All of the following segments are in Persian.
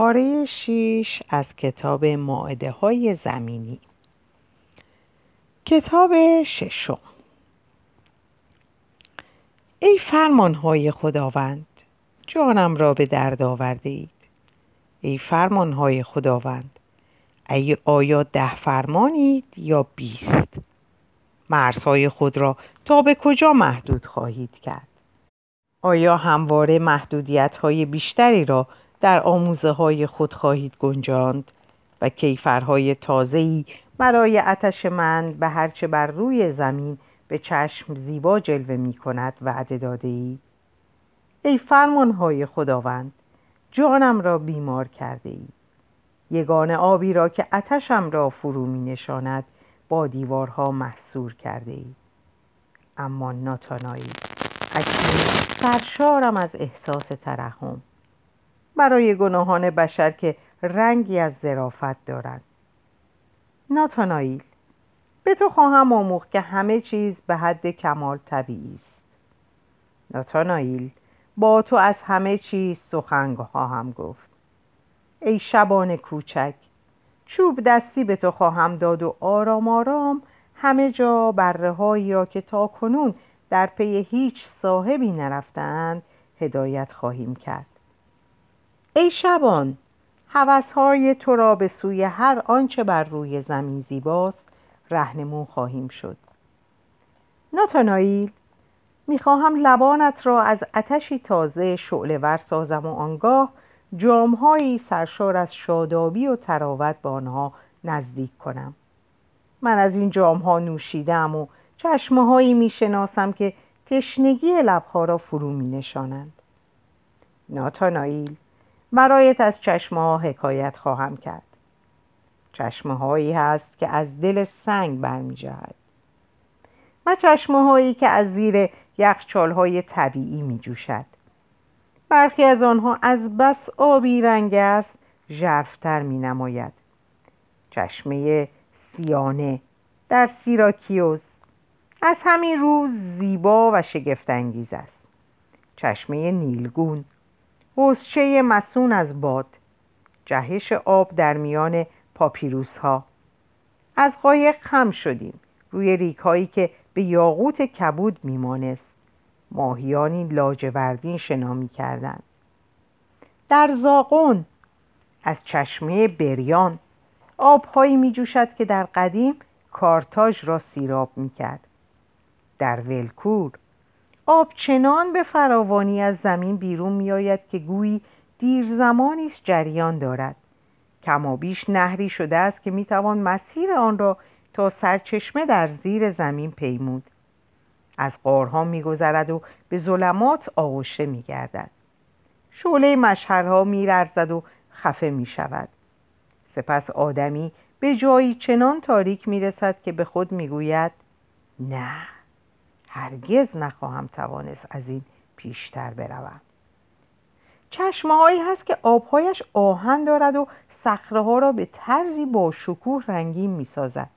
پاره 6 از کتاب مائده های زمینی. کتاب ششم. ای فرمانهای خداوند، جانم را به درد آورده اید. ای فرمانهای خداوند، آیا 10 فرمانید یا 20؟ مرزهای خود را تا به کجا محدود خواهید کرد؟ آیا همواره محدودیت‌های بیشتری را در آموزه‌های خود خواهید گنجاند و کیفرهای تازه‌ای برای آتش من به هرچه بر روی زمین به چشم زیبا جلوه می‌کند وعده داده‌ای؟ ای فرمانهای خداوند، جانم را بیمار کرده‌ای. یگانه آبی را که آتشم را فرو می‌نشاند با دیوارها محصور کرده‌ای. اما ناتانایی، اکنون سرشارم از احساس ترحم برای گناهان بشر که رنگی از ظرافت دارند. ناتانائیل، به تو خواهم آموخت که همه چیز به حد کمال طبیعی است. ناتانائیل، با تو از همه چیز سخن خواهم گفت. ای شبان کوچک، چوب دستی به تو خواهم داد و آرام آرام همه جا بره‌هایی را که تا کنون در پی هیچ صاحبی نرفتند هدایت خواهیم کرد. ای شبان، هوس‌های تو را به سوی هر آنچه بر روی زمین زیباست راهنمون خواهیم شد. ناتانائیل، می‌خواهم لبانت را از آتشی تازه شعله‌ور سازم و آنگاه جام‌هایی سرشار از شادابی و تراوت به آنها نزدیک کنم. من از این جام‌ها نوشیدم و چشمه‌هایی می‌شناسم که تشنگی لب‌ها را فرو می‌نشانند. ناتانائیل، برایت از چشمه‌ها حکایت خواهم کرد. چشمه‌هایی هست که از دل سنگ برمی‌جهد و چشمه‌هایی که از زیر یخچال‌های طبیعی می‌جوشد. برخی از آنها از بس آبی رنگ است ژرف‌تر می‌نماید. چشمه سیانه در سیراکیوس از همین روز زیبا و شگفت‌انگیز است. چشمه نیلگون، حوضچه مسون از باد، جهش آب در میان پاپیروس ها. از قایق خم شدیم روی ریگ‌هایی که به یاقوت کبود میمانست. ماهیانی لاجوردین شنا می‌کردند. در زاغون از چشمه بریان آب‌هایی می‌جوشد که در قدیم کارتاژ را سیراب می‌کرد. در ولکور آب چنان به فراوانی از زمین بیرون می‌آید که گویی دیر زمانی است جریان دارد. کمابیش نهری شده است که می‌توان مسیر آن را تا سرچشمه در زیر زمین پیمود. از غارها می‌گذرد و به ظلمات آغشته می‌گردد. شعله مشعل‌ها می‌لرزد و خفه می‌شود. سپس آدمی به جایی چنان تاریک می‌رسد که به خود می‌گوید نه، هرگز نخواهم توانست از این پیشتر بروم. چشمه‌هایی هست که آب‌هایش آهن دارد و صخره‌ها را به طرزی با شکوه رنگین می‌سازد.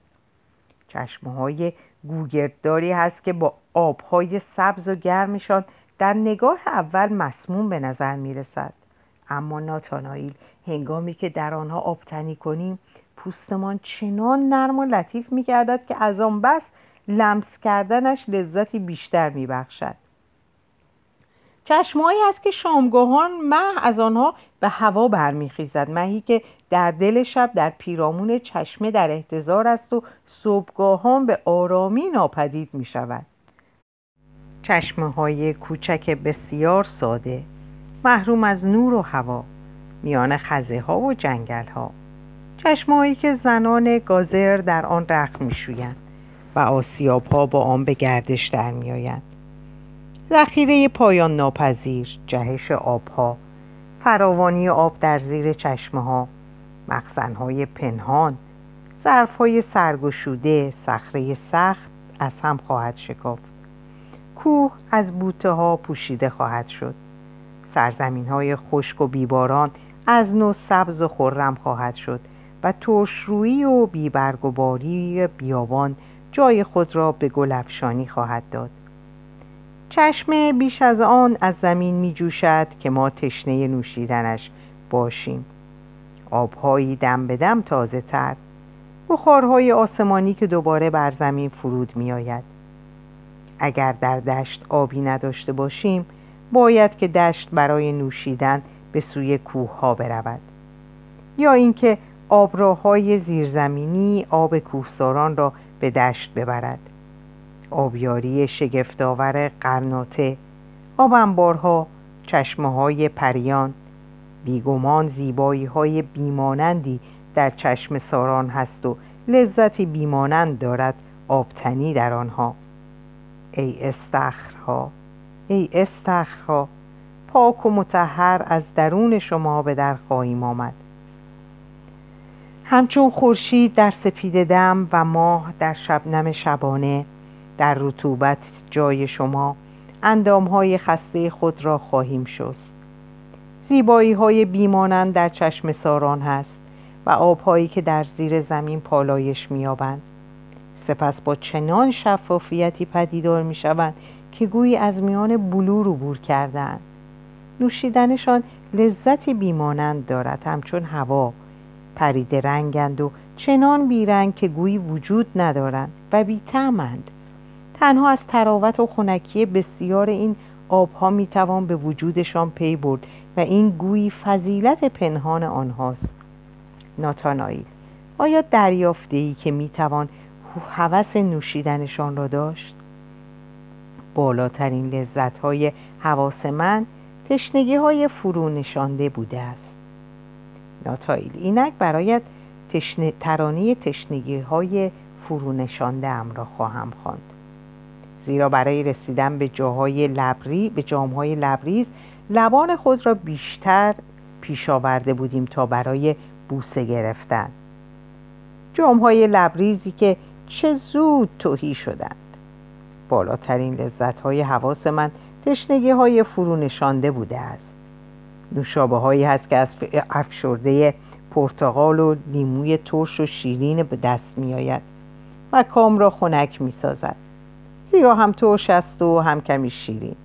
چشمه‌های گوگردداری هست که با آب‌های سبز و گرمشان در نگاه اول مسموم به نظر می‌رسد. اما ناتانائیل، هنگامی که در آنها آبتنی کنیم پوستمان چنان نرم و لطیف می‌گردد که از آن بس لمس کردنش لذتی بیشتر میبخشد. چشمه‌هایی است که شامگاهان مه از آنها به هوا برمیخیزد، مهی که در دل شب در پیرامون چشمه در احتضار است و صبحگاهان به آرامی ناپدید میشود. چشمه‌های کوچک بسیار ساده، محروم از نور و هوا، میان خزه‌ها و جنگل‌ها. چشمه‌هایی که زنان گازر در آن رخت میشویند و آسیاب‌ها با آن به گردش در می‌آیند. ذخیره پایان ناپذیر، جهش آب‌ها، فراوانی آب در زیر چشمه‌ها، مخزن‌های پنهان، ظرف‌های سرگشوده، صخره سخت از هم خواهد شکافت. کوه از بوته‌ها پوشیده خواهد شد. سرزمین‌های خشک و بیباران از نو سبز و خرم خواهد شد و ترش‌رویی و بیبرگباری بیابان جای خود را به گل افشانی خواهد داد. چشم بیش از آن از زمین می جوشد که ما تشنه نوشیدنش باشیم. آبهایی دم به دم تازه تر، بخارهای آسمانی که دوباره بر زمین فرود می آید. اگر در دشت آبی نداشته باشیم، باید که دشت برای نوشیدن به سوی کوه ها برود، یا اینکه آبراهای زیرزمینی آب کوهساران را به دشت ببرد. آبیاری شگفت‌آور قرناطه، آب انبارها، چشمه‌های پریان، بیگمان زیبایی‌های بیمانندی در چشم ساران هست و لذتی بیمانند دارد آبتنی در آنها. ای استخرها، پاک و مطهر از درون شما به در خواهیم آمد، همچون خورشید در سپید دم و ماه در شبنم شبانه. در رطوبت جای شما، اندامهای خسته خود را خواهیم شست. زیبایی‌های بیمانند در چشم ساران هست و آبهایی که در زیر زمین پالایش می‌یابند، سپس با چنان شفافیتی پدیدار می‌شوند که گویی از میان بلور عبور کردند. نوشیدنشان لذتی بیمانند دارد، همچون هوا. پریده رنگند و چنان بیرنگ که گویی وجود ندارند و بی‌طعم‌اند. تنها از تراوت و خنکی بسیار این آبها میتوان به وجودشان پی برد و این گویی فضیلت پنهان آنهاست. ناتانائیل، آیا دریافته‌ای که میتوان هوس نوشیدنشان را داشت؟ بالاترین لذت‌های حواس من تشنگی‌های فرو نشانده بوده است. ناتانائیل، اینک برایت ترانه تشنگی‌های فرو نشانده ام را خواهم خواند، زیرا برای رسیدن به جامهای لبریز لبان خود را بیشتر پیش آورده بودیم تا برای بوسه گرفتن. جامهای لبریزی که چه زود تهی شدند. بالاترین لذت‌های حواس من تشنگی‌های فرو نشانده بوده است. نوشابه‌هایی هست که از افشرده پرتقال و لیموی ترش و شیرین به دست می‌آید و کام را خنک می‌سازد، زیرا هم ترش است و هم کمی شیرین.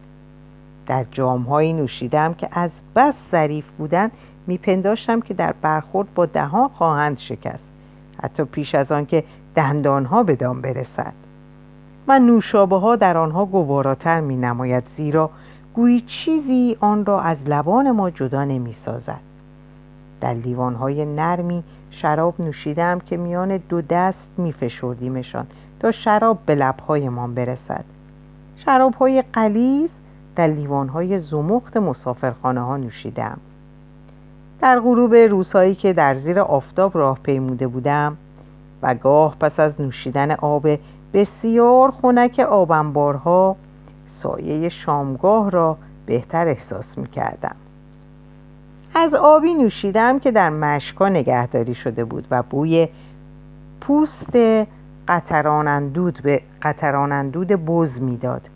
در جام‌هایی نوشیدم که از بس ظریف بودند میپنداشتم که در برخورد با دهان خواهند شکست، حتی پیش از آن که دندانها به دام برسد. من نوشابه‌ها در آنها گواراتر مینماید، زیرا گویی چیزی آن را از لبان ما جدا نمیسازد. در لیوان‌های نرمی شراب نوشیدم که میان دو دست میفشردیمشان تا شراب به لب‌های ما برسد. شراب‌های غلیظ در لیوان‌های زمخت مسافرخانه‌ها نوشیدم. در غروب روزهایی که در زیر آفتاب راه پیموده بودم و گاه پس از نوشیدن آب بسیار خنک آب انبارها، سایه شامگاه را بهتر احساس می‌کردم. از آبی نوشیدم که در مشکا نگهداری شده بود و بوی پوست قطران اندود بز میداد.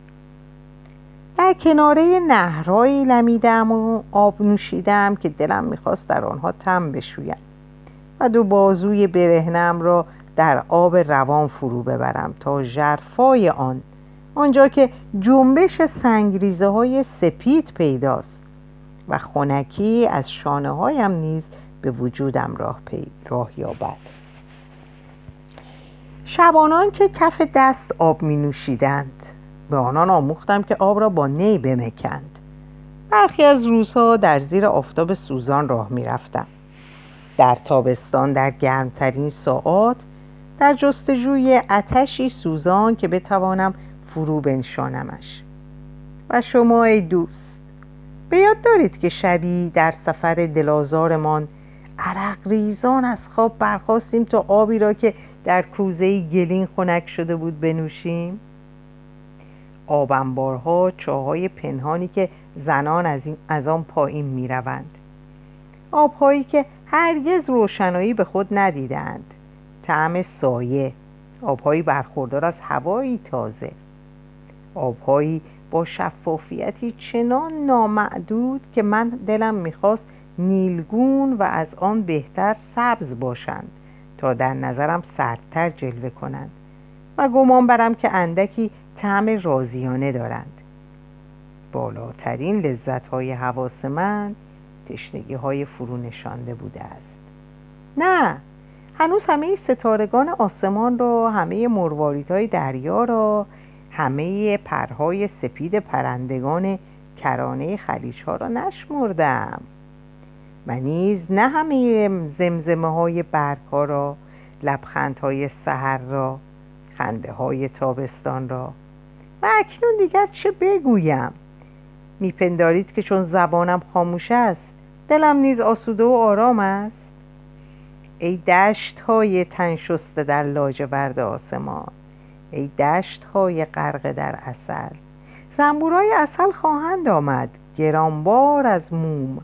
در کناره نهرهایی لمیدم و آب نوشیدم که دلم میخواست در آنها تم بشویم و دو بازوی برهنم را در آب روان فرو ببرم تا ژرفای آن، آنجا که جنبش سنگریزه های سپید پیداست و خنکی از شانه هایم نیز به وجودم راه یابد. شبانان که کف دست آب می نوشیدند، به آنان آموختم که آب را با نی بمکند. برخی از روزها در زیر آفتاب سوزان راه می رفتم. در تابستان در گرمترین ساعات در جستجوی آتشی سوزان که بتوانم فرو بنشانمش. و شما ای دوست، به یاد دارید که شبی در سفر دلازارمان عرق ریزان از خواب برخاستیم تا آبی را که در کوزه گلین خنک شده بود بنوشیم. آب انبارها، چاهای پنهانی که زنان از آن پایین می روند، آبهایی که هرگز روشنایی به خود ندیدند، طعم سایه، آبهایی برخوردار از هوایی تازه، آبهایی با شفافیتی چنان نامحدود که من دلم می خواست نیلگون و از آن بهتر سبز باشند تا در نظرم سردتر جلوه کنند و گمان برم که اندکی طعم رازیانه دارند. بالاترین لذت‌های حواس من تشنگی‌های فرو نشانده بوده است. نه، هنوز همه ستارگان آسمان رو، همه مرواریدهای دریا رو، همه پرهای سپید پرندگان کرانه خلیج ها رو نشمردم و نیز نه همه زمزمه های برگ ها را، لبخند های سحر را، خنده های تابستان را. و اکنون دیگر چه بگویم؟ میپندارید که چون زبانم خاموش است دلم نیز آسوده و آرام است؟ ای دشت های تنشسته در لاجورد آسمان، ای دشت های غرق در عسل، زنبورای عسل خواهند آمد گرانبار از موم.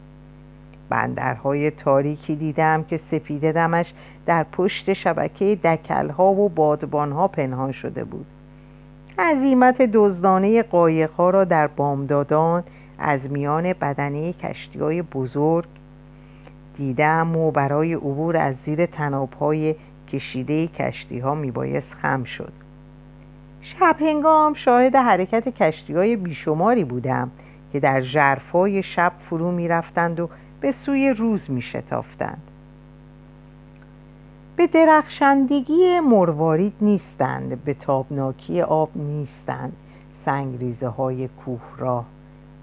بندرهای تاریکی دیدم که سپیده دمش در پشت شبکه دکلها و بادبانها پنهان شده بود. عزیمت دزدانه قایقها را در بامدادان از میان بدنه کشتی‌های بزرگ دیدم و برای عبور از زیر تناب‌های کشیده کشتی‌ها میبایست خم شد. شب هنگام شاهد حرکت کشتی‌های بیشماری بودم که در ژرفای شب فرو میرفتند و به سوی روز میشتافتند. به درخشندگی مروارید نیستند، به تابناکی آب نیستند، سنگریزه های کوه راه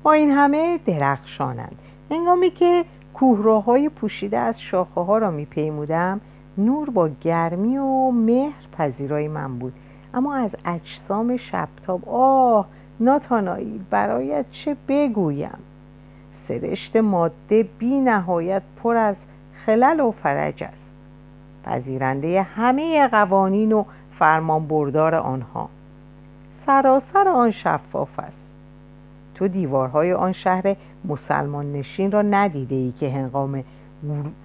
با این همه درخشانند. هنگامی که کوه راه های پوشیده از شاخه ها را می پیمودم، نور با گرمی و مهر پذیرای من بود. اما از اجسام شبتاب، آه ناتانایی، برایت چه بگویم؟ سرشت ماده بی نهایت پر از خلل و فرج است، پذیرنده همه قوانین و فرمان بردار آنها. سراسر آن شفاف است. تو دیوارهای آن شهر مسلمان نشین را ندیده ای که هنگام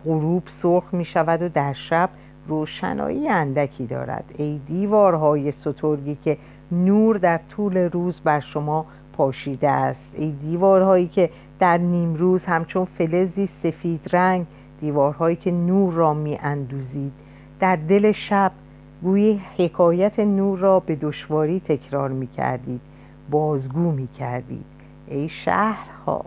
غروب سرخ می شود و در شب روشنایی اندکی دارد؟ ای دیوارهای سترگی که نور در طول روز بر شما پاشیده است، ای دیوارهایی که در نیم روز همچون فلزی سفید رنگ، دیوارهایی که نور را می اندوزید، در دل شب گویی حکایت نور را به دشواری تکرار می کردید، بازگو می کردید. ای شهرها،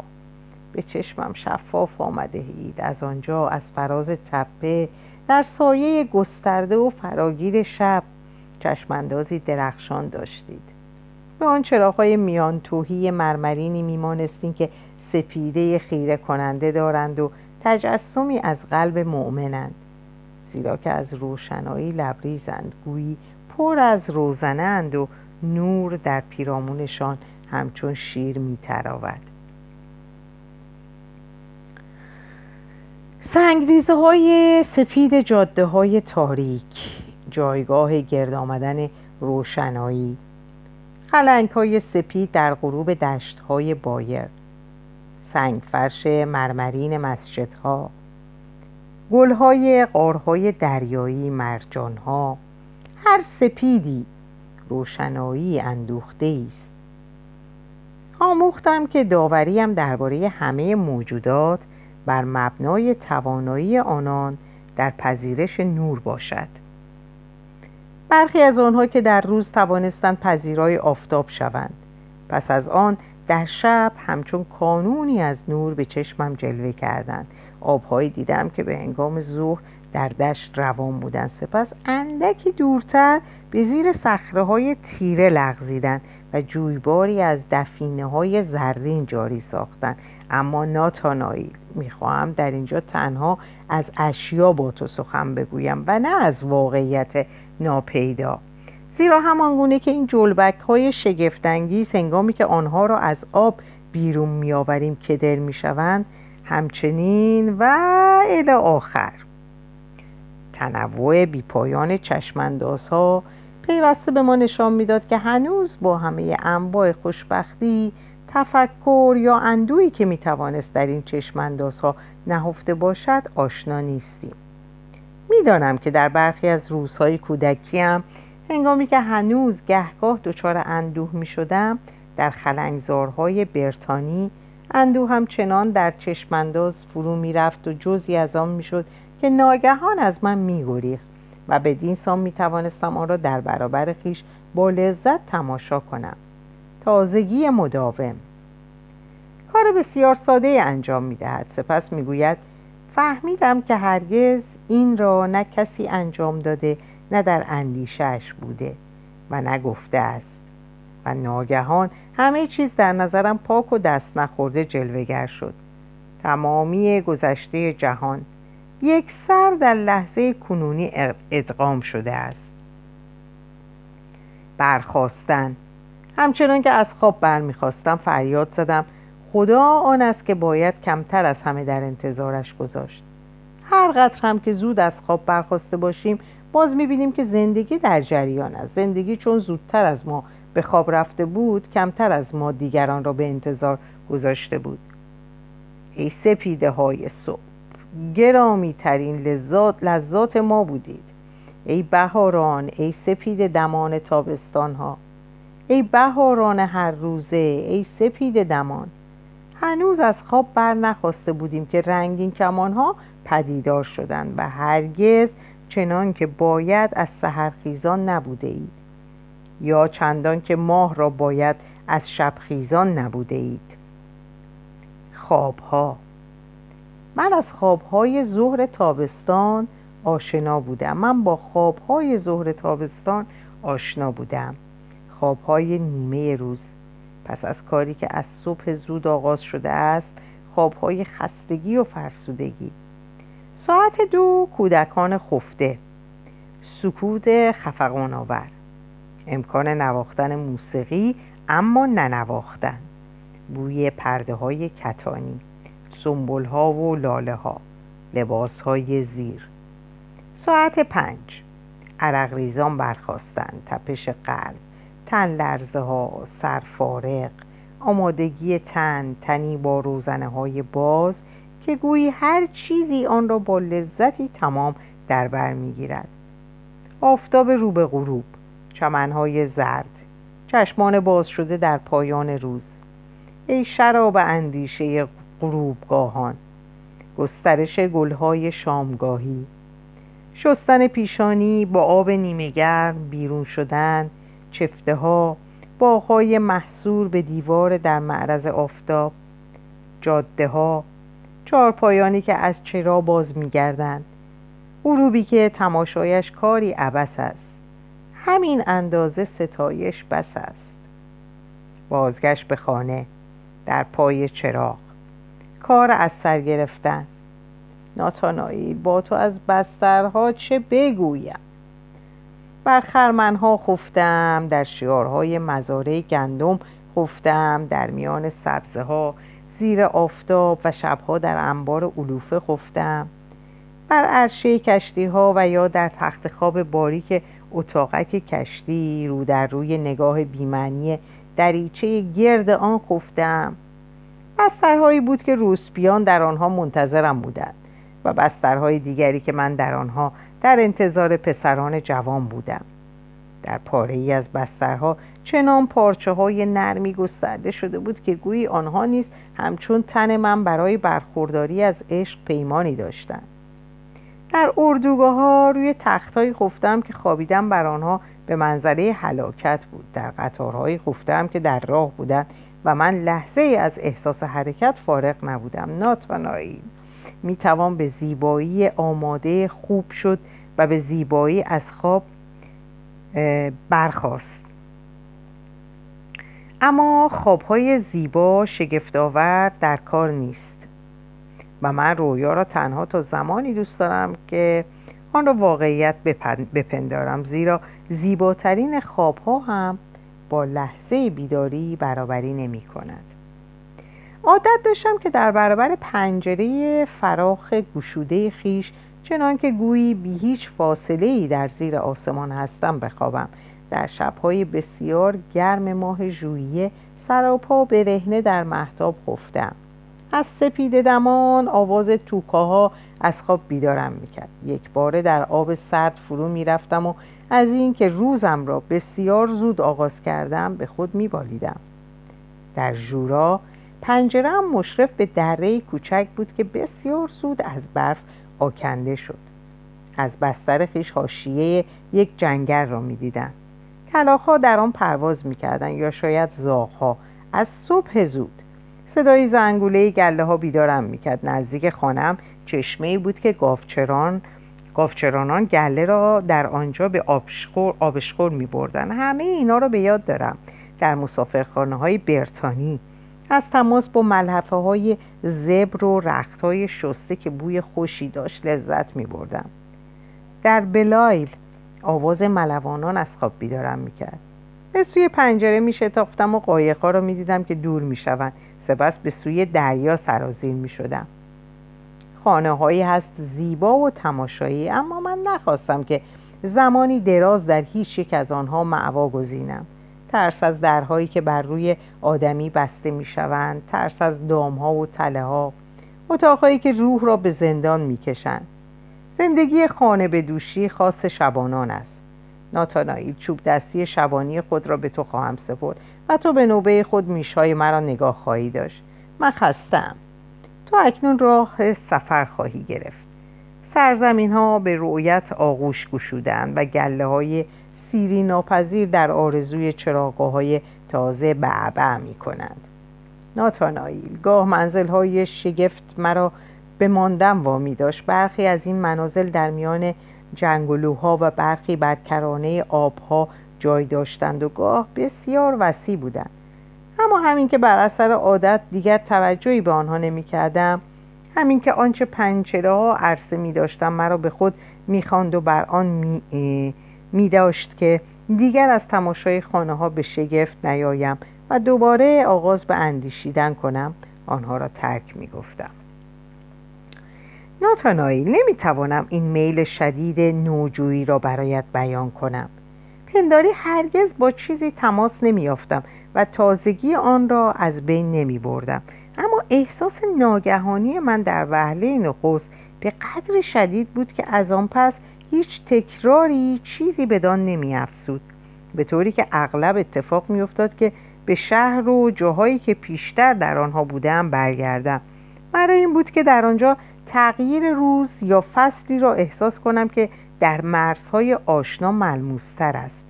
به چشمم شفاف آمده اید. از آنجا، از فراز تپه، در سایه گسترده و فراگیر شب، چشماندازی درخشان داشتید. به آن چراغهای میان توهی مرمرینی می مانستین که سپیده خیره کننده دارند و تجسمی از قلب مؤمنند، زیرا که از روشنایی لبریزند، گویی پر از روزنه اند و نور در پیرامونشان همچون شیر میتراود. سنگریزه های سپید جاده های تاریک، جایگاه گرد آمدن روشنایی، خلنگ های سپید در غروب دشت های بایر، سنگ فرش مرمرین مسجدها، گلهای غارهای دریایی، مرجانها، هر سپیدی روشنایی اندوخته است. آموختم که داوریم درباره همه موجودات بر مبنای توانایی آنان در پذیرش نور باشد. برخی از آنها که در روز توانستند پذیرای آفتاب شوند، پس از آن در شب همچون کانونی از نور به چشمم جلوه کردند. آبهایی دیدم که به هنگام ظهر در دشت روان بودند، سپس اندکی دورتر به زیر صخره‌های تیره لغزیدند و جویباری از دفینه‌های زرین جاری ساختند. اما ناتانایی، می‌خواهم در اینجا تنها از اشیا با تو سخن بگویم و نه از واقعیت ناپیدا، زیرا همانگونه که این جلبک‌های شگفت‌انگیز هنگامی که آنها را از آب بیرون می‌آوریم کدر می‌شوند، همچنین و الی آخر تنوع بی‌پایان چشم‌اندازها پیوسته به ما نشان می‌داد که هنوز با همه انواع خوشبختی، تفکر یا اندوهی که می‌توانست در این چشم‌اندازها نهفته باشد آشنا نیستیم. می‌دانم که در برخی از روزهای کودکیم، هنگامی که هنوز گهگاه دچار اندوه می شدم، در خلنگزارهای برتانی اندوه همچنان در چشمانداز فرو می رفت و جزی از آن می شد که ناگهان از من می گریخت و بدین سان می توانستم آن را در برابر خویش با لذت تماشا کنم. تازگی مداوم کار بسیار ساده انجام می دهد. سپس می گوید فهمیدم که هرگز این را نه کسی انجام داده، نه در اندیشه‌اش بوده و نگفته است. و ناگهان همه چیز در نظرم پاک و دست نخورده جلوه‌گر شد. تمامی گذشته جهان یک سر در لحظه کنونی ادغام شده است. برخاستن. همچنان که از خواب برمیخواستم فریاد زدم خدا آن است که باید کمتر از همه در انتظارش گذاشت. هر قدر هم که زود از خواب برخاسته باشیم باز میبینیم که زندگی در جریان است. زندگی چون زودتر از ما به خواب رفته بود کمتر از ما دیگران را به انتظار گذاشته بود. ای سپیده های صبح، گرامی ترین لذات ما بودید. ای بهاران، ای سپید دمان تابستان ها، ای بهاران هر روزه، ای سپید دمان. هنوز از خواب بر نخواسته بودیم که رنگین کمان ها پدیدار شدند و هرگز چنان که باید از سحرخیزان نبوده اید، یا چندان که ماه را باید از شبخیزان نبوده اید. خوابها. من از خوابهای ظهر تابستان آشنا بودم. من با خوابهای ظهر تابستان آشنا بودم، خوابهای نیمه روز. پس از کاری که از صبح زود آغاز شده است، خوابهای خستگی و فرسودگی. ساعت 2 کودکان خفته، سکوت خفقان آور، امکان نواختن موسیقی اما ننواختن، بوی پرده های کتانی، سنبول ها و لاله ها، لباس های زیر. ساعت 5 عرق ریزان برخاستن، تپش قلب، تن لرزه ها، سرفارق، آمادگی تن، تنی با روزنه های باز که گویی هر چیزی آن را با لذتی تمام در بر می گیرد. آفتاب رو به غروب، چمنهای زرد، چشمان باز شده در پایان روز. ای شراب اندیشه غروبگاهان، گسترش گلهای شامگاهی، شستن پیشانی با آب نیمه‌گرم، بیرون شدن، چفته ها، باغ‌های محصور به دیوار در معرض آفتاب، جاده ها، چارپایانی که از چرا باز می گردند، غروبی که تماشایش کاری عبث است، همین اندازه ستایش بس است. بازگشت به خانه، در پای چراغ، کار از سر گرفتن. ناتانایی، با تو از بسترها چه بگویم؟ بر خرمنها خفتم، در شیارهای مزارع گندم خفتم، در میان سبزه ها زیر آفتاب و شبها در انبار علوفه خفتم، بر عرشه کشتی ها و یا در تخت خواب باریک اتاقک کشتی، رو در روی نگاه بی‌معنی دریچه گرد آن خفتم. بسترهایی بود که روسپیان در آنها منتظرم بودند و بسترهای دیگری که من در آنها در انتظار پسران جوان بودم. در پاره ای از بسترها چنان پارچه های نرمی گسترده شده بود که گویی آنها نیز همچون تن من برای برخورداری از عشق پیمانی داشتند. در اردوگاه ها روی تخت هایی خفتم که خوابیدم بر آنها به منظره هلاکت بود. در قطارهایی خفتم که در راه بودند و من لحظه ای از احساس حرکت فارغ نبودم. ناتوانایی. می توان به زیبایی آماده خوب شد و به زیبایی از خواب برخاست. اما خوابهای زیبا شگفت‌آور در کار نیست و من رویا را تنها تا زمانی دوست دارم که آن را واقعیت بپندارم، زیرا زیباترین خوابها هم با لحظه بیداری برابری نمی کند. عادت داشتم که در برابر پنجره فراخ گشوده خیش، چنان که گویی بی هیچ فاصله‌ای در زیر آسمان هستم، بخوابم. در شب‌های بسیار گرم ماه ژوئیه سراپا برهنه در مهتاب خفتم. از سپید دمان آواز توکاها از خواب بیدارم میکرد. یک باره در آب سرد فرو میرفتم و از این که روزم را بسیار زود آغاز کردم به خود میبالیدم. در ژورا پنجره‌ام مشرف به دره‌ای کوچک بود که بسیار زود از برف آکنده شد. از بستر خیش حاشیه یک جنگل را می‌دیدم. کلاغ‌ها در آن پرواز می‌کردند، یا شاید زاغ‌ها. از صبح زود صدای زنگوله گله‌ها بیدارم می‌کرد. نزدیک خانه‌ام چشمه‌ای بود که گاوچران گاوچرانان گله را در آنجا به آبشخور می بردن. همه اینا را به یاد دارم. در مسافرخانه های برتانی از تماس با ملحفه های زبر و رخت های شسته که بوی خوشی داشت لذت می بردم. در بلایل آواز ملوانان از خواب بیدارم می کرد. به سوی پنجره می شتافتم و قایق‌ها را می دیدم که دور می شوند. سپس به سوی دریا سرازیر می شدم. خانه هایی هست زیبا و تماشایی، اما من نخواستم که زمانی دراز در هیچ یک از آنها معوا گزینم. ترس از درهایی که بر روی آدمی بسته می شوند، ترس از دامها و تله ها، اتاقهایی که روح را به زندان می کشند. زندگی خانه به دوشی خاص شبانان است. ناتانائیل چوب دستی شبانی خود را به تو خواهم سپرد و تو به نوبه خود میشهای مرا نگاه خواهی داشت. من خستم. تو اکنون راه سفر خواهی گرفت. سرزمین ها به رؤیت آغوش گشودند و گله های سیری ناپذیر در آرزوی چراغگاه های تازه بعبع می کنند. ناتانائیل، گاه منزل های شگفت مرا به ماندم وامی داشت. برخی از این منازل در میان جنگلوها و برخی بر کرانه آبها جای داشتند و گاه بسیار وسیع بودند. اما همین که بر اثر عادت دیگر توجهی به آنها نمی کردم، همین که آنچه پنجره ها عرصه می داشتم مرا به خود می خواند و بر آن می داشت که دیگر از تماشای خانه ها به شگفت نیایم و دوباره آغاز به اندیشیدن کنم، آنها را ترک می گفتم. ناتانائیل، نمیتوانم این میل شدید نوجویی را برایت بیان کنم. پنداری هرگز با چیزی تماس نمیافتم و تازگی آن را از بین نمیبردم، اما احساس ناگهانی من در وهله نخست به قدر شدید بود که از آن پس هیچ تکراری چیزی بدان نمیافزود، به طوری که اغلب اتفاق میافتاد که به شهر و جاهایی که پیشتر در آنها بودم برگردم. برای این بود که در آنجا تغییر روز یا فصلی را احساس کنم که در مرزهای آشنا ملموستر است.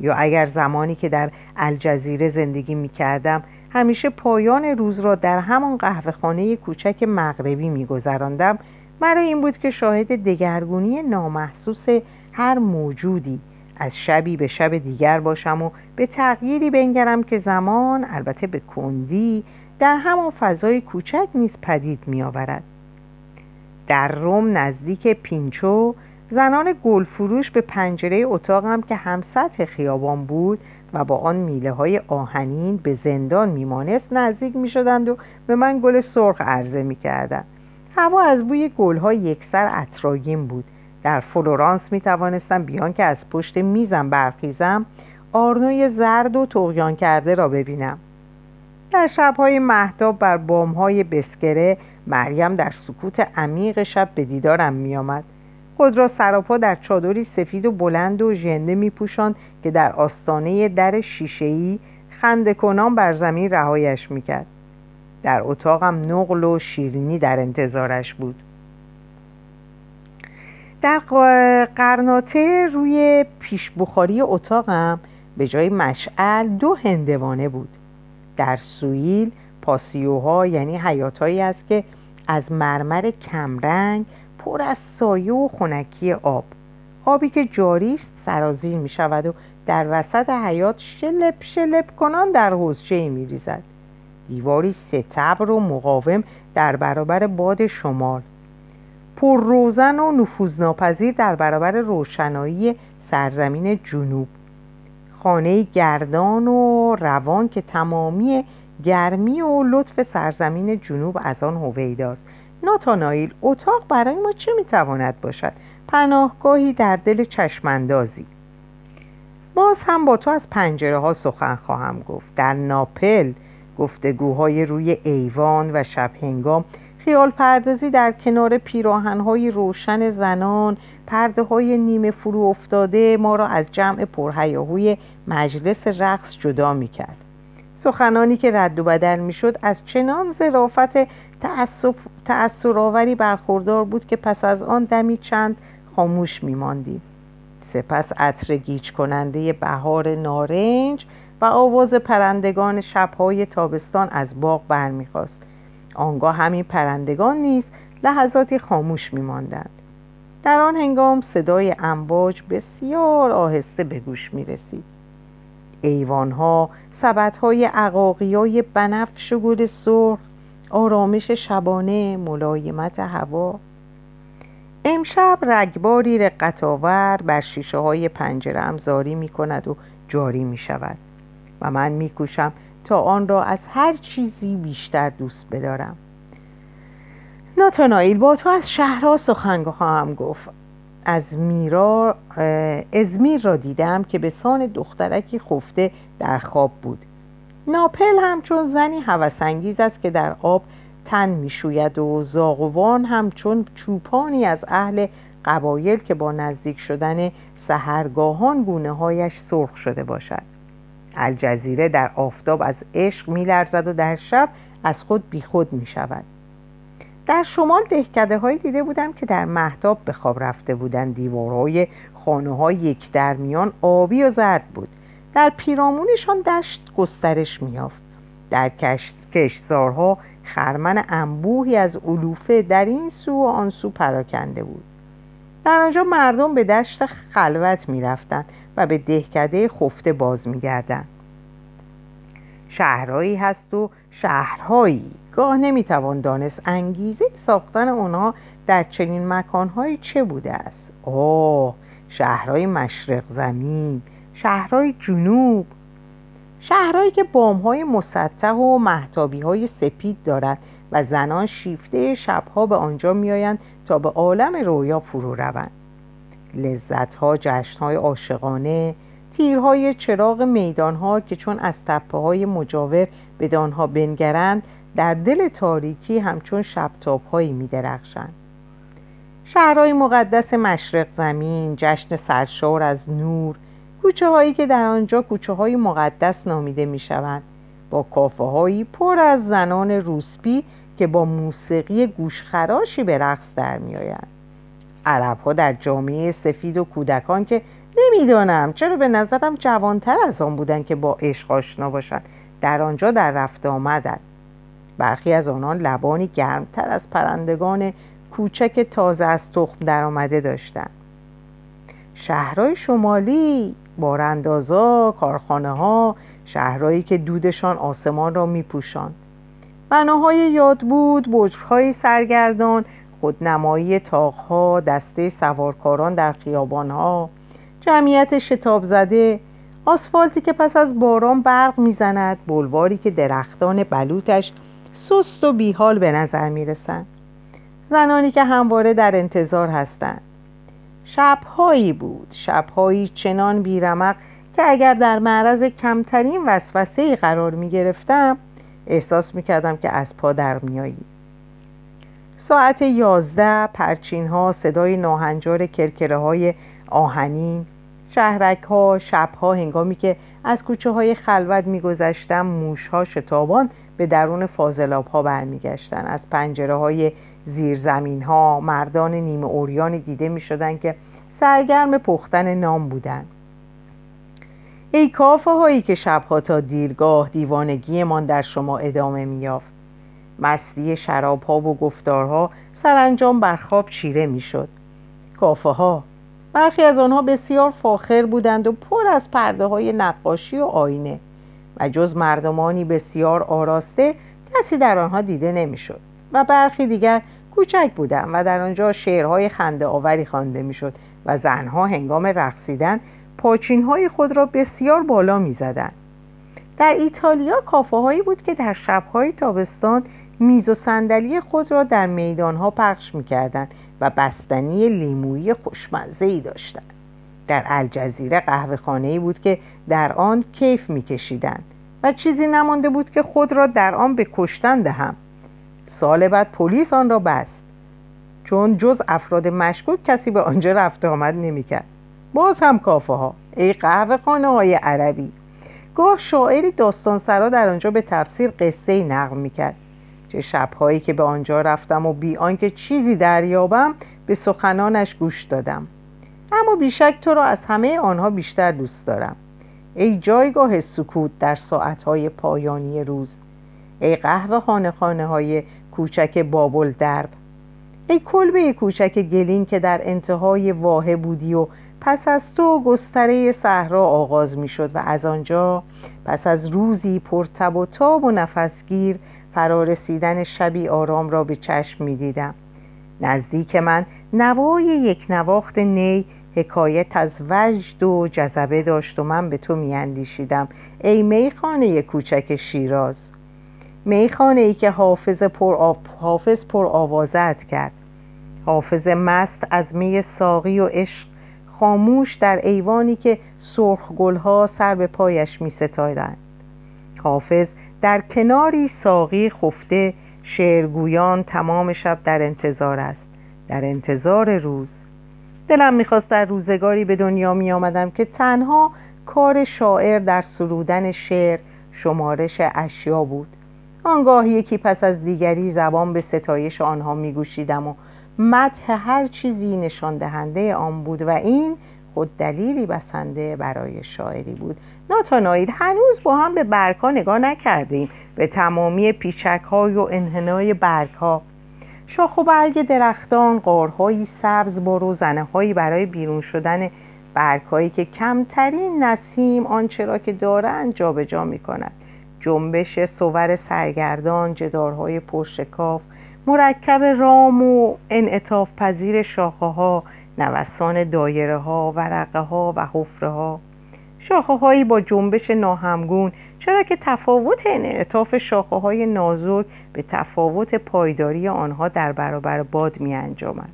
یا اگر زمانی که در الجزیره زندگی می کردم همیشه پایان روز را در همان قهوه‌خانه کوچک مغربی می گذراندم، برای این بود که شاهد دگرگونی نامحسوس هر موجودی از شبی به شب دیگر باشم و به تغییری بنگرم که زمان، البته به کندی، در همان فضای کوچک نیز پدید می آورد. در روم نزدیک پینچو، زنان گلفروش به پنجره اتاقم که هم سطح خیابان بود و با آن میله های آهنین به زندان میمانست نزدیک میشدند و به من گل سرخ عرضه میکردند. هوا از بوی گلها یکسر عطرآگین بود. در فلورانس میتوانستم بیان که از پشت میزم برخیزم آرنوی زرد و طغیان کرده را ببینم. در شبهای مهتاب بر بامهای بسکره، مریم در سکوت عمیق شب به دیدارم می آمد. خود را سراپا در چادری سفید و بلند و ژنده می پوشاند که در آستانه در شیشه‌ای خنده‌کنان بر زمین رهایش می کرد. در اتاقم نقل و شیرینی در انتظارش بود. در قرناطه روی پیشبخاری اتاقم به جای مشعل 2 هندوانه بود. در سویل پاسیوها، یعنی حیاط‌هایی است که از مرمر کمرنگ پر از سایه و خنکی آبی که جاری است سرازیر می شود و در وسط حیاط شلپ شلپ کنان در حوضچه‌ای می ریزد. دیواری ستبر و مقاوم در برابر باد شمال، پر روزن و نفوذناپذیر در برابر روشنایی سرزمین جنوب. خانه گردان و روان که تمامی گرمی و لطف سرزمین جنوب از آن هویداست. ناتانائیل، اتاق برای ما چه میتواند باشد؟ پناهگاهی در دل چشمندازی. باز هم با تو از پنجره ها سخن خواهم گفت. در ناپل گفتگوهای روی ایوان و شب هنگام، خیال پردازی در کنار پیراهن‌های روشن زنان، پرده‌های نیمه فرو افتاده ما را از جمع پرهیاهوی مجلس رقص جدا می‌کرد. سخنانی که رد و بدل می‌شد از چنان ظرافت تأثرآوری برخوردار بود که پس از آن دمی چند خاموش می‌ماندیم. سپس عطر گیج کننده بهار نارنج و آواز پرندگان شب‌های تابستان از باغ برمی‌خاست. آنگاه همین پرندگان نیز لحظاتی خاموش می‌ماندند. در آن هنگام صدای امواج بسیار آهسته به گوش می رسید. ایوانها، سبدهای عقاقیای بنفش و گل سرخ، آرامش شبانه، ملایمت هوا. امشب رگباری رقت‌آور بر شیشه‌های پنجره‌ام زاری می‌کند و جاری می‌شود و من می‌کوشم تا آن را از هر چیزی بیشتر دوست بدارم. ناتانائیل، با تو از شهرها سخن خواهم گفت. از ازمیر را دیدم که به سان دخترکی خفته در خواب بود. ناپل همچون زنی هوس‌انگیز است که در آب تن میشوید و زاغوان همچون چوپانی از اهل قبایل که با نزدیک شدن سحرگاهان گونه هایش سرخ شده باشد. الجزیره در آفتاب از عشق میلرزد و در شب از خود بیخود میشود. در شمال دهکده هایی دیده بودم که در مهتاب به خواب رفته بودند. دیوارهای خانه ها یک در میان آبی و زرد بود. در پیرامونشان دشت گسترش میافت. در کشتزارها خرمن انبوهی از علوفه در این سو و آن سو پراکنده بود. در آنجا مردم به دشت خلوت می رفتن و به دهکده خفته باز می گردن. شهرهایی هست و شهرهایی، گاه نمی توان دانست انگیزه ساختن آنها در چنین مکانهایی چه بوده است. شهرهای مشرق زمین، شهرهای جنوب، شهرهایی که بام‌های مسطح و مهتابی‌های سپید دارند و زنان شیفته شبها به آنجا می‌آیند تا به عالم رویا فرو روند. لذت‌ها، جشن‌های عاشقانه، تیرهای چراغ میدان‌ها که چون از تپه‌های مجاور به دان‌ها بنگرند در دل تاریکی همچون شبتاب‌هایی می‌درخشند. شهرهای مقدس مشرق زمین، جشن سرشار از نور، کوچه هایی که در آنجا کوچه های مقدس نامیده می شوند، با کافه هایی پر از زنان روسپی که با موسیقی گوشخراشی به رقص در می آیند. عرب ها در جامعه سفید و کودکان که نمیدانم چرا به نظرم جوانتر از آن بودند که با عشق آشنا باشند، در آنجا در رفت آمدند. برخی از آنان لبانی گرمتر از پرندگان کوچک تازه از تخم در آمده داشتند. شهرهای شمالی، باراندازا، کارخانه ها، شهرهایی که دودشان آسمان را می پوشاند. بناهای یاد بود، بجرهای سرگردان، خودنمایی تاقها، دسته سوارکاران در خیابانها، جمعیت شتاب زده، آسفالتی که پس از باران برق می زند، بلواری که درختان بلوطش سست و بیحال به نظر می رسند. زنانی که همواره در انتظار هستند. شبهایی بود، شبهایی چنان بیرمق که اگر در معرض کمترین وسوسه‌ای قرار می گرفتم احساس می کردم که از پا در می آیی. ساعت 11، پرچین ها، صدای ناهنجار کرکره های آهنین، شهرک ها، شب ها، هنگامی که از کوچه های خلوت می گذشتم موش ها شتابان به درون فاضلاب ها برمی گشتن. از پنجره های زیرزمین ها مردان نیمه عریانی دیده می شدن که سرگرم پختن نان بودند. ای کافه هایی که شبها تا دیرگاه دیوانگی من در شما ادامه می یافت. مستی شراب ها و گفتارها سرانجام بر خواب چیره می شد. کافه ها، برخی از آنها بسیار فاخر بودند و پر از پرده های نقاشی و آینه و جز مردمانی بسیار آراسته کسی در آنها دیده نمی شد و برخی دیگر کوچک بودند و در آنجا شعرهای خنده آوری خوانده می شد و زنها هنگام رقصیدن پاچینهای خود را بسیار بالا می زدند. در ایتالیا کافه هایی بود که در شبهای تابستان میز و صندلی خود را در میدانها پخش می کردند و بستنی لیمویی خوشمزه‌ای داشتند. در الجزیره قهوه خانه‌ای بود که در آن کیف می‌کشیدند و چیزی نمانده بود که خود را در آن به کشتن دهم. سال بعد پلیس آن را بست چون جز افراد مشکوک کسی به آنجا رفت آمد نمی‌کرد. باز هم کافه ها، ای قهوه خانه‌های عربی، گاه شاعری داستانسرا در آنجا به تفسیر قصه‌ای نقل می‌کرد. چه شب‌هایی که به آنجا رفتم و بی آنکه چیزی دریابم به سخنانش گوش دادم. اما بیشک تو را از همه آنها بیشتر دوست دارم. ای جایگاه سکوت در ساعتهای پایانی روز، ای قهوه خانه های کوچک بابل درب، ای کلبه کوچک گلین که در انتهای واحه بودی و پس از تو گستره صحرا آغاز می شد و از آنجا پس از روزی پرتب و تاب و نفسگیر فرارسیدن شبی آرام را به چشم می دیدم. نزدیک من نوای یک نواخت نی حکایت از وجد و جذبه داشت و من به تو می اندیشیدم ای میخانه کوچک شیراز، میخانه ای که حافظ پر آوازت کرد، حافظ مست از می ساقی و عشق خاموش در ایوانی که سرخ گلها سر به پایش می ستایدند. حافظ در کناری ساقی خفته، شعرگویان تمام شب در انتظار است، در انتظار روز. دلم میخواست در روزگاری به دنیا می آمدم که تنها کار شاعر در سرودن شعر شمارش اشیا بود. آنگاه یکی پس از دیگری زبان به ستایش آنها میگوشیدم و مدح هر چیزی نشان دهنده آن بود و این خود دلیلی بسنده برای شاعری بود. ناتانائیل، هنوز با هم به برگ‌ها نگاه نکردیم، به تمامی پیچک‌های و انحنای برگ‌ها. شاخ و برگ درختان، غارهایی سبز با روزنه‌هایی برای بیرون شدن برگ‌هایی که کمترین نسیم آنچه را که دارند جابجا می‌کند. جنبش صور سرگردان، جدارهای پرشکاف، مرکب رام و انعطاف پذیر شاخه‌ها، نوسان دایره ها، ورقه ها و حفره ها. شاخه هایی با جنبش ناهمگون، چرا که تفاوت انعطاف شاخه های نازک به تفاوت پایداری آنها در برابر باد می انجامد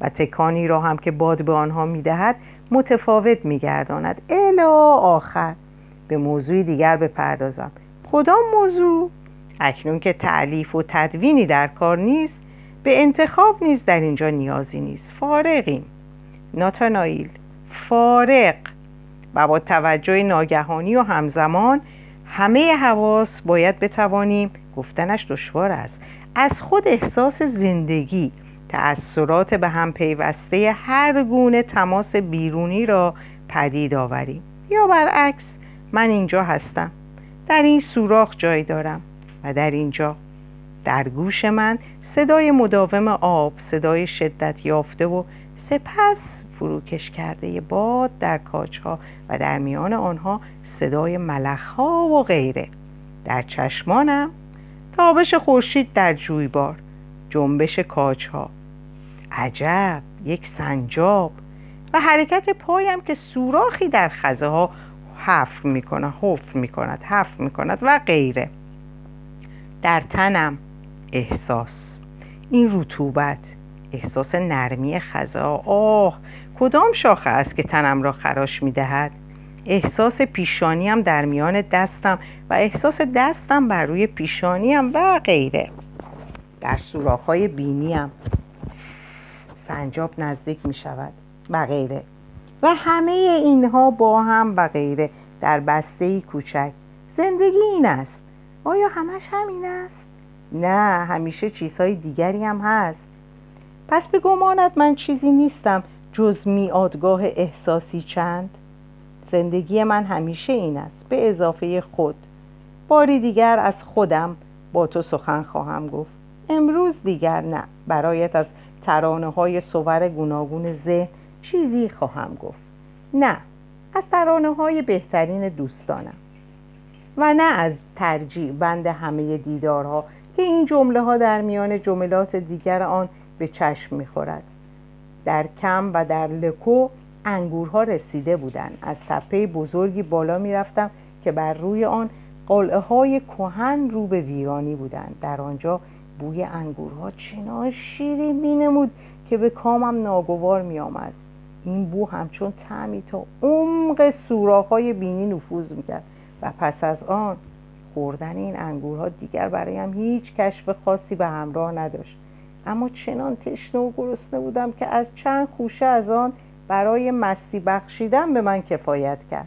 و تکانی را هم که باد به آنها می دهد متفاوت می گرداند. الا آخر به موضوع دیگر بپردازم. کدام موضوع؟ اکنون که تألیف و تدوینی در کار نیست، به انتخاب نیز در اینجا نیازی نیست. فارغیم ناتانائیل، فارغ. و با توجه ناگهانی و همزمان همه حواس باید بتوانیم، گفتنش دشوار است، از خود احساس زندگی، تأثیرات به هم پیوسته هر گونه تماس بیرونی را پدید آوریم. یا برعکس، من اینجا هستم، در این سوراخ جای دارم و در اینجا در گوش من صدای مداوم آب، صدای شدت یافته و سپس فروکش کرده باد در کاج‌ها و در میان آنها صدای ملخ‌ها و غیره. در چشمانم تابش خورشید در جویبار، جنبش کاج‌ها، عجب یک سنجاب، و حرکت پایم که سوراخی در خزه ها حفر می‌کند و غیره. در تنم احساس این رطوبت، احساس نرمی خزه ها. آه، کدام شاخه است که تنم را خراش می دهد؟ احساس پیشانیم در میان دستم و احساس دستم بر روی پیشانیم و غیره. در سوراخ‌های بینیم سنجاب نزدیک می شود و غیره. و همه اینها با هم و غیره در بسته‌ای کوچک. زندگی این است. آیا همش همین است؟ نه، همیشه چیزهای دیگری هم هست. پس به گمانت من چیزی نیستم جز میادگاه احساسی چند. زندگی من همیشه این است، به اضافه خود. باری دیگر از خودم با تو سخن خواهم گفت. امروز دیگر نه، برایت از ترانه‌های صور گوناگون ذهن چیزی خواهم گفت. نه، از ترانه‌های بهترین دوستانم و نه از ترجیع بند همه دیدارها که این جمله ها در میان جملات دیگر آن به چشم می‌خورد. در کم و در لکو انگورها رسیده بودند. از تپه بزرگی بالا می‌رفتم که بر روی آن قلعه‌های کهن رو به ویرانی بودند. در آنجا بوی انگورها چنان شیرین می‌نمود که به کامم ناگوار می‌آمد. این بو همچون طعمی تا عمق سوراخ‌های بینی نفوذ می‌کرد و پس از آن خوردن این انگورها دیگر برایم هیچ کشف خاصی به همراه نداشت، اما چنان تشنه و گرسنه بودم که از چند خوشه از آن برای مستی بخشیدن به من کفایت کرد.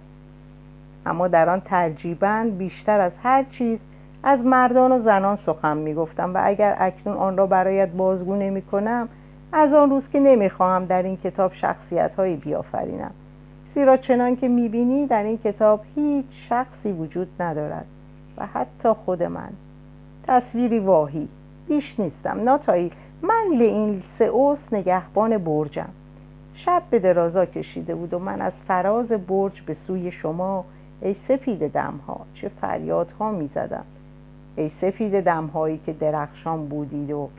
اما در آن ترجیباً بیشتر از هر چیز از مردان و زنان سخن میگفتم و اگر اکنون آن را برایت بازگو نمی‌کنم، از آن روز که نمی‌خواهم در این کتاب شخصیت‌هایی بیافرینم، زیرا چنان که می‌بینی در این کتاب هیچ شخصی وجود ندارد و حتی خود من تصویری واهی بیش نیستم. ناتایی، من لئینسئوس نگهبان برجم. شب به درازا کشیده بود و من از فراز برج به سوی شما ای سفید دمها چه فریادها می زدم، ای سفید دمهایی که درخشان بودید و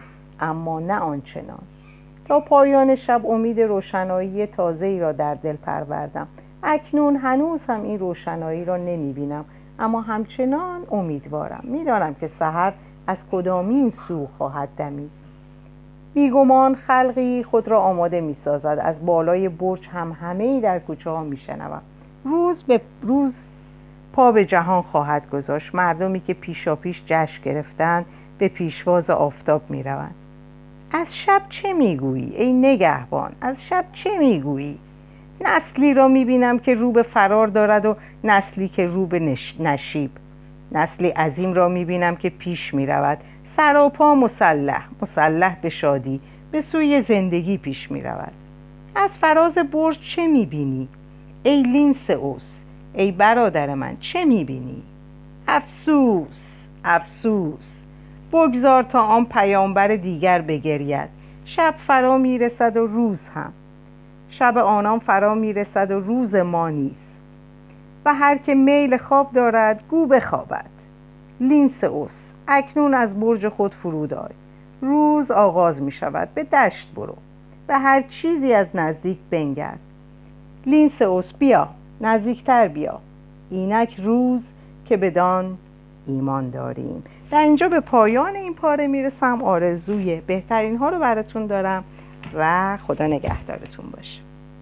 اما نه آنچنان. تا پایان شب امید روشنایی تازه‌ای را در دل پروردم. اکنون هنوز هم این روشنایی را نمی بینم، اما همچنان امیدوارم. می دانم که سحر از کدامین سو خواهد دمید. بیگمان خلقی خود را آماده می سازد. از بالای برج هم همه‌ای در کوچه ها می شنوم. روز به روز پا به جهان خواهد گذاشت. مردمی که پیشا پیش جشن گرفتند به پیشواز آفتاب می روند. از شب چه می گویی ای نگهبان؟ از شب چه می گویی؟ نسلی را می بینم که رو به فرار دارد و نسلی که رو به نشیب. نسلی عظیم را می بینم که پیش می رود، سراپا مسلح به شادی به سوی زندگی پیش می رود. از فراز برج چه می بینی؟ ای لئینسئوس، ای برادر من، چه می بینی؟ افسوس، افسوس، بگذار تا آن پیامبر دیگر بگرید. شب فرا می رسد و روز هم، شب آنان فرا می رسد و روز ما نیست. و هر که میل خواب دارد گو بخوابد. لئینسئوس، اکنون از برج خود فرود آی. روز آغاز می شود، به دشت برو، به هر چیزی از نزدیک بنگر. لئینسئوس، بیا، نزدیکتر بیا، اینک روز که بدان ایمان داریم. در اینجا به پایان این پاره می رسم. آرزوی بهترین ها رو براتون دارم و خدا نگهدارتون باشه.